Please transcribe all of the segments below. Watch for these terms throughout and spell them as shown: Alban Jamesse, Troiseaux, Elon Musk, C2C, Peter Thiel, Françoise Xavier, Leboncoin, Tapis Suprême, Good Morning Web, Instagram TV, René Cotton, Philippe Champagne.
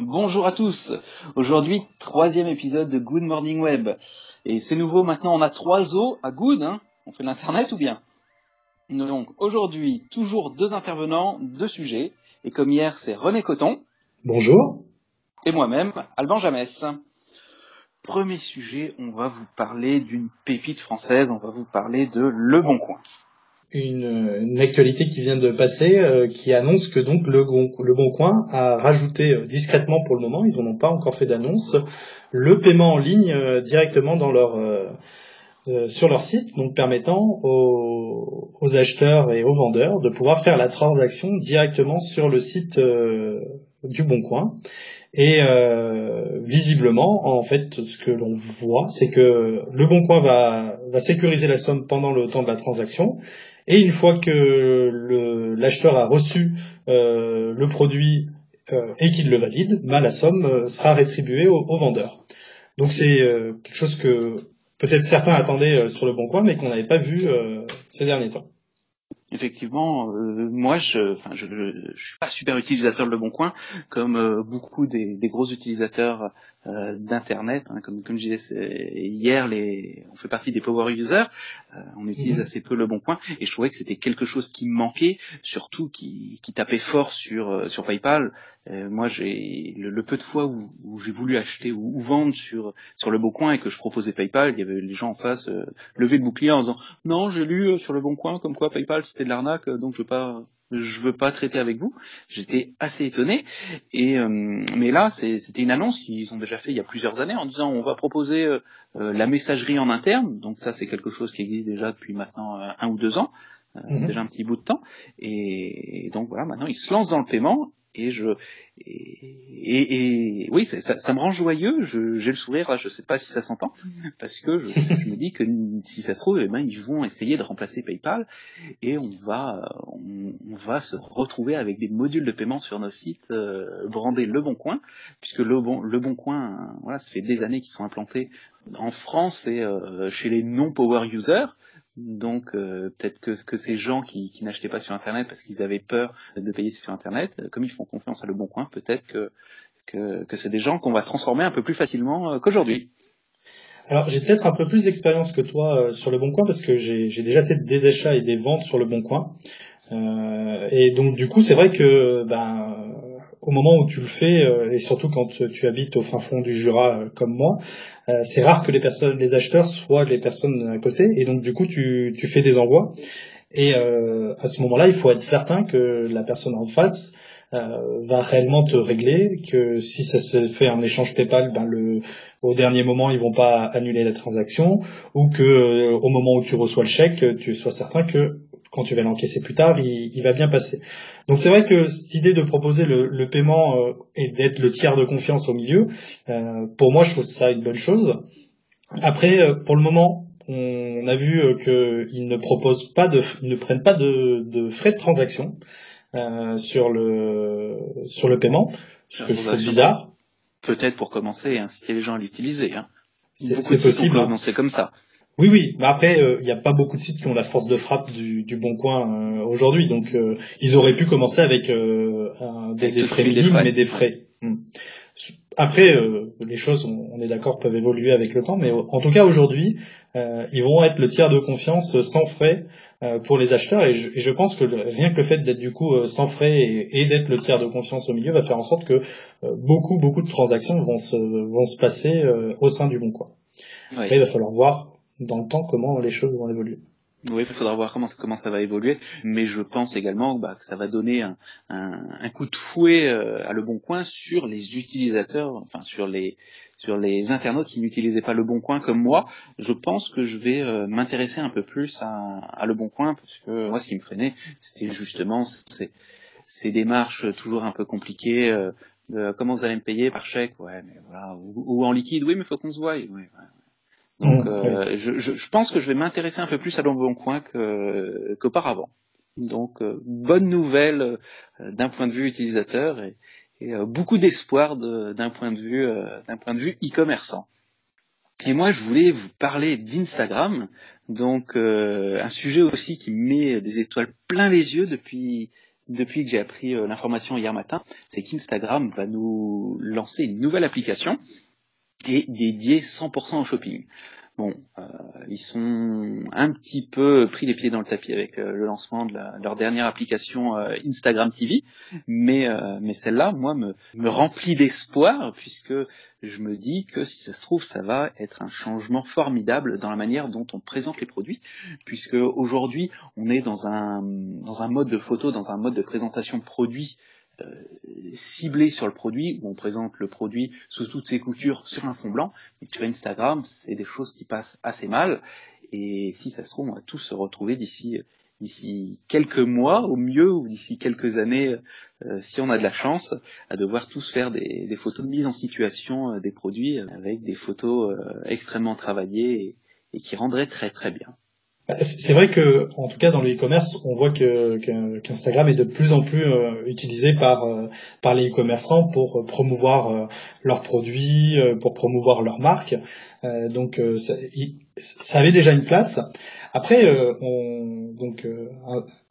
Bonjour à tous. Aujourd'hui, troisième épisode de Good Morning Web. Et c'est nouveau, maintenant on a Troiseaux à Good, hein. On fait de l'internet ou bien? Donc aujourd'hui, toujours deux intervenants, deux sujets. Et comme hier, c'est René Cotton. Bonjour. Et moi-même, Alban Jamesse. Premier sujet, on va vous parler d'une pépite française, on va vous parler de Leboncoin. Une actualité qui vient de passer, qui annonce que donc Leboncoin a rajouté discrètement pour le moment, ils n'en ont pas encore fait d'annonce, le paiement en ligne directement dans sur leur site, donc permettant aux acheteurs et aux vendeurs de pouvoir faire la transaction directement sur le site du Boncoin. Et visiblement, en fait, ce que l'on voit, c'est que le Boncoin va sécuriser la somme pendant le temps de la transaction. Et une fois que l'acheteur a reçu le produit et qu'il le valide, la somme sera rétribuée au vendeur. Donc c'est quelque chose que peut-être certains attendaient sur le Boncoin, mais qu'on n'avait pas vu ces derniers temps. Effectivement, moi, je suis pas super utilisateur de Leboncoin, comme beaucoup des gros utilisateurs d'internet, hein, comme je disais hier, on fait partie des power users, on utilise assez peu Leboncoin, et je trouvais que c'était quelque chose qui me manquait, surtout qui tapait fort sur PayPal. Moi, j'ai le peu de fois où j'ai voulu acheter ou vendre sur Leboncoin et que je proposais PayPal, il y avait les gens en face lever le bouclier en disant non, j'ai lu sur Leboncoin comme quoi PayPal c'était de l'arnaque, donc je veux pas traiter avec vous. J'étais assez étonné. Et mais là, c'était une annonce qu'ils ont déjà fait il y a plusieurs années en disant on va proposer la messagerie en interne. Donc ça, c'est quelque chose qui existe déjà depuis maintenant 1 ou 2 ans, déjà un petit bout de temps. Et donc voilà, maintenant ils se lancent dans le paiement. Et oui, ça me rend joyeux. J'ai le sourire là. Je sais pas si ça s'entend, parce que je me dis que si ça se trouve, eh ben ils vont essayer de remplacer PayPal et on va se retrouver avec des modules de paiement sur nos sites brandés Leboncoin, puisque Leboncoin, voilà, ça fait des années qu'ils sont implantés en France et chez les non power users. Donc peut-être que ces gens qui n'achetaient pas sur Internet parce qu'ils avaient peur de payer sur Internet, comme ils font confiance à Leboncoin, peut-être que c'est des gens qu'on va transformer un peu plus facilement qu'aujourd'hui. Alors j'ai peut-être un peu plus d'expérience que toi sur Leboncoin parce que j'ai déjà fait des achats et des ventes sur Leboncoin. Et donc du coup c'est vrai que au moment où tu le fais, et surtout quand tu habites au fin fond du Jura comme moi, c'est rare que les acheteurs soient les personnes à côté, et donc du coup tu fais des envois, et à ce moment-là, il faut être certain que la personne en face va réellement te régler, que si ça se fait un échange PayPal, au dernier moment ils vont pas annuler la transaction, ou que au moment où tu reçois le chèque, tu sois certain que quand tu vas l'encaisser plus tard, il va bien passer. Donc c'est vrai que cette idée de proposer le paiement et d'être le tiers de confiance au milieu, pour moi je trouve ça une bonne chose. Après, pour le moment, on a vu qu'ils ne prennent pas de frais de transaction sur le paiement, ce que je trouve bizarre. Peut-être pour commencer et inciter les gens à l'utiliser. Hein. C'est possible. Hein. C'est comme ça. Oui, mais après il n'y a pas beaucoup de sites qui ont la force de frappe du Boncoin aujourd'hui, donc ils auraient pu commencer avec des frais minimes et des frais. Après les choses, on est d'accord, peuvent évoluer avec le temps, mais en tout cas aujourd'hui ils vont être le tiers de confiance sans frais pour les acheteurs, et je pense que rien que le fait d'être du coup sans frais et d'être le tiers de confiance au milieu va faire en sorte que beaucoup de transactions vont se passer au sein du Boncoin. Oui. Après, il va falloir voir dans le temps comment les choses vont évoluer. Oui, il faudra voir comment ça va évoluer, mais je pense également que ça va donner un coup de fouet à Leboncoin sur les utilisateurs, enfin sur les internautes qui n'utilisaient pas Leboncoin comme moi. Je pense que je vais m'intéresser un peu plus à Leboncoin, parce que moi ce qui me freinait, c'était justement ces démarches toujours un peu compliquées. Comment vous allez me payer par chèque, ouais, mais voilà, ou en liquide, oui, mais faut qu'on se voie. Oui, ouais. Donc, je pense que je vais m'intéresser un peu plus à Leboncoin qu'auparavant. Donc, bonne nouvelle d'un point de vue utilisateur et beaucoup d'espoir d'un point de vue e-commerçant. Et moi, je voulais vous parler d'Instagram. Donc, un sujet aussi qui met des étoiles plein les yeux depuis depuis que j'ai appris l'information hier matin, c'est qu'Instagram va nous lancer une nouvelle application et dédiée 100% au shopping. Bon, ils sont un petit peu pris les pieds dans le tapis avec le lancement de leur dernière application Instagram TV, mais celle-là, moi, me remplit d'espoir, puisque je me dis que si ça se trouve, ça va être un changement formidable dans la manière dont on présente les produits, puisque aujourd'hui, on est dans un mode de photo, dans un mode de présentation de produits ciblé sur le produit, où on présente le produit sous toutes ses coutures sur un fond blanc. Mais sur Instagram, c'est des choses qui passent assez mal, et si ça se trouve, on va tous se retrouver d'ici quelques mois au mieux, ou d'ici quelques années si on a de la chance, à devoir tous faire des photos de mise en situation des produits, avec des photos extrêmement travaillées et qui rendraient très très bien. C'est vrai que, en tout cas, dans le e-commerce, on voit qu'Instagram est de plus en plus utilisé par les e-commerçants pour promouvoir leurs produits, pour promouvoir leurs marques. Donc, ça avait déjà une place. Après,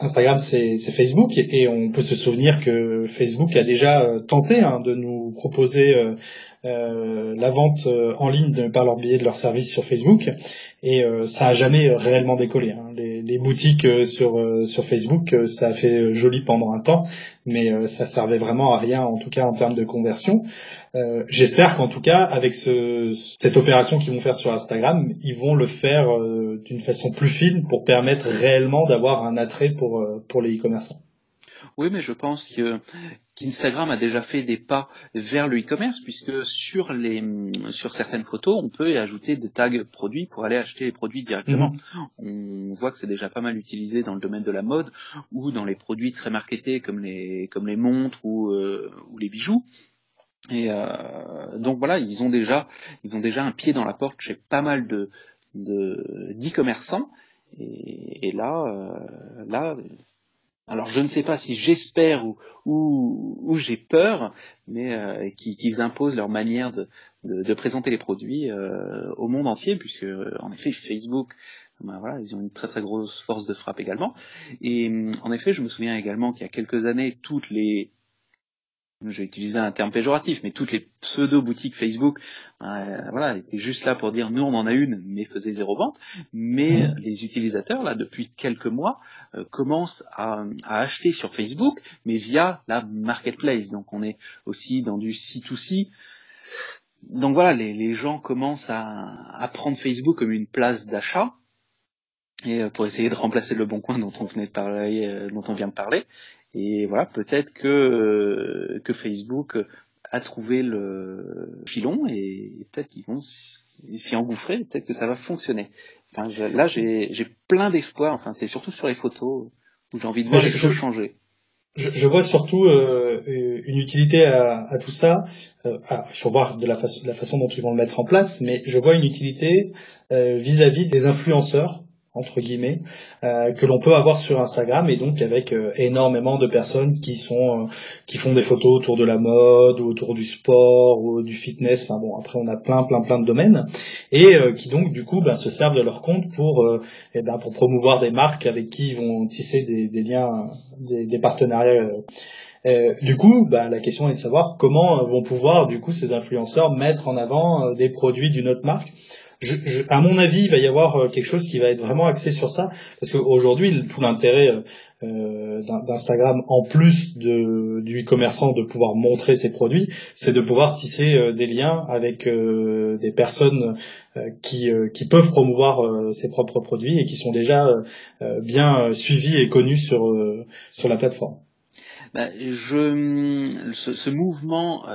Instagram, c'est Facebook, et on peut se souvenir que Facebook a déjà tenté de nous proposer la vente en ligne par leur biais de leur service sur Facebook, et ça a jamais réellement décollé. Les boutiques sur Facebook, ça a fait joli pendant un temps, mais ça servait vraiment à rien, en tout cas en termes de conversion. J'espère qu'en tout cas, avec cette opération qu'ils vont faire sur Instagram, ils vont le faire d'une façon plus fine pour permettre réellement d'avoir un attrait pour les e-commerçants. Oui, mais je pense qu'Instagram a déjà fait des pas vers le e-commerce, puisque sur certaines photos, on peut ajouter des tags produits pour aller acheter les produits directement. On voit que c'est déjà pas mal utilisé dans le domaine de la mode, ou dans les produits très marketés comme les montres ou les bijoux. Et donc voilà, ils ont déjà un pied dans la porte chez pas mal d'e-commerçants, et là. Alors je ne sais pas si j'espère ou j'ai peur, mais qu'ils imposent leur manière de présenter les produits au monde entier, puisque en effet Facebook, ben voilà, ils ont une très très grosse force de frappe également. Et en effet, je me souviens également qu'il y a quelques années, je vais utiliser un terme péjoratif, mais toutes les pseudo-boutiques Facebook, étaient juste là pour dire nous on en a une, mais faisaient zéro vente. Mais les utilisateurs, là, depuis quelques mois, commencent à acheter sur Facebook, mais via la marketplace. Donc on est aussi dans du C2C. Donc voilà, les gens commencent à prendre Facebook comme une place d'achat, et pour essayer de remplacer Leboncoin dont on vient de parler. Et voilà, peut-être que Facebook a trouvé le filon, et peut-être qu'ils vont s'y engouffrer, peut-être que ça va fonctionner. Enfin, là, j'ai plein d'espoir. Enfin, c'est surtout sur les photos où j'ai envie de voir les choses changer. Je vois surtout une utilité à tout ça. Il faut voir de la façon dont ils vont le mettre en place, mais je vois une utilité vis-à-vis des influenceurs, entre guillemets, que l'on peut avoir sur Instagram, et donc avec énormément de personnes qui font des photos autour de la mode, ou autour du sport, ou du fitness, enfin bon, après on a plein de domaines, et qui donc du coup se servent de leur compte pour promouvoir des marques avec qui ils vont tisser des liens, des partenariats. Du coup, la question est de savoir comment vont pouvoir du coup ces influenceurs mettre en avant des produits d'une autre marque. À mon avis, il va y avoir quelque chose qui va être vraiment axé sur ça, parce qu'aujourd'hui, tout l'intérêt d'Instagram, en plus du e-commerçant de pouvoir montrer ses produits, c'est de pouvoir tisser des liens avec des personnes qui peuvent promouvoir ses propres produits et qui sont déjà bien suivies et connues sur la plateforme. Ce mouvement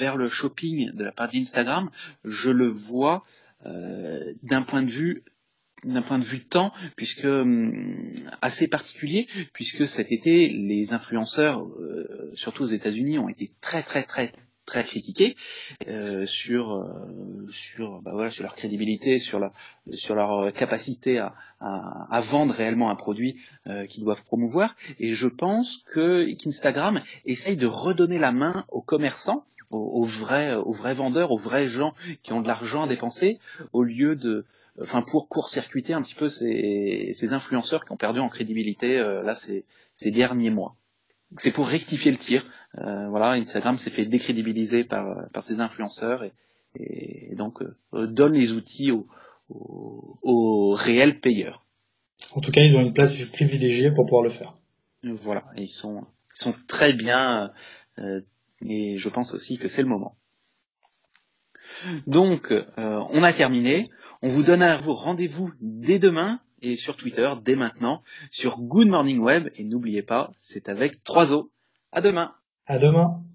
vers le shopping de la part d'Instagram, je le vois d'un point de vue temps, puisque assez particulier, puisque cet été les influenceurs, surtout aux États-Unis, ont été très très très très critiqués sur leur crédibilité, sur leur capacité à vendre réellement un produit qu'ils doivent promouvoir. Et je pense qu'Instagram essaye de redonner la main aux commerçants, aux vrais vendeurs, aux vrais gens qui ont de l'argent à dépenser, au lieu pour court-circuiter un petit peu ces influenceurs qui ont perdu en crédibilité, là, ces derniers mois. c'est pour rectifier le tir. Voilà, Instagram s'est fait décrédibiliser par ses influenceurs et donc donne les outils aux réels payeurs. En tout cas, ils ont une place privilégiée pour pouvoir le faire. Voilà, et ils sont très bien et je pense aussi que c'est le moment. Donc, on a terminé. On vous donne à vous rendez-vous dès demain et sur Twitter, dès maintenant, sur Good Morning Web. Et n'oubliez pas, c'est avec Troiseaux. À demain. À demain.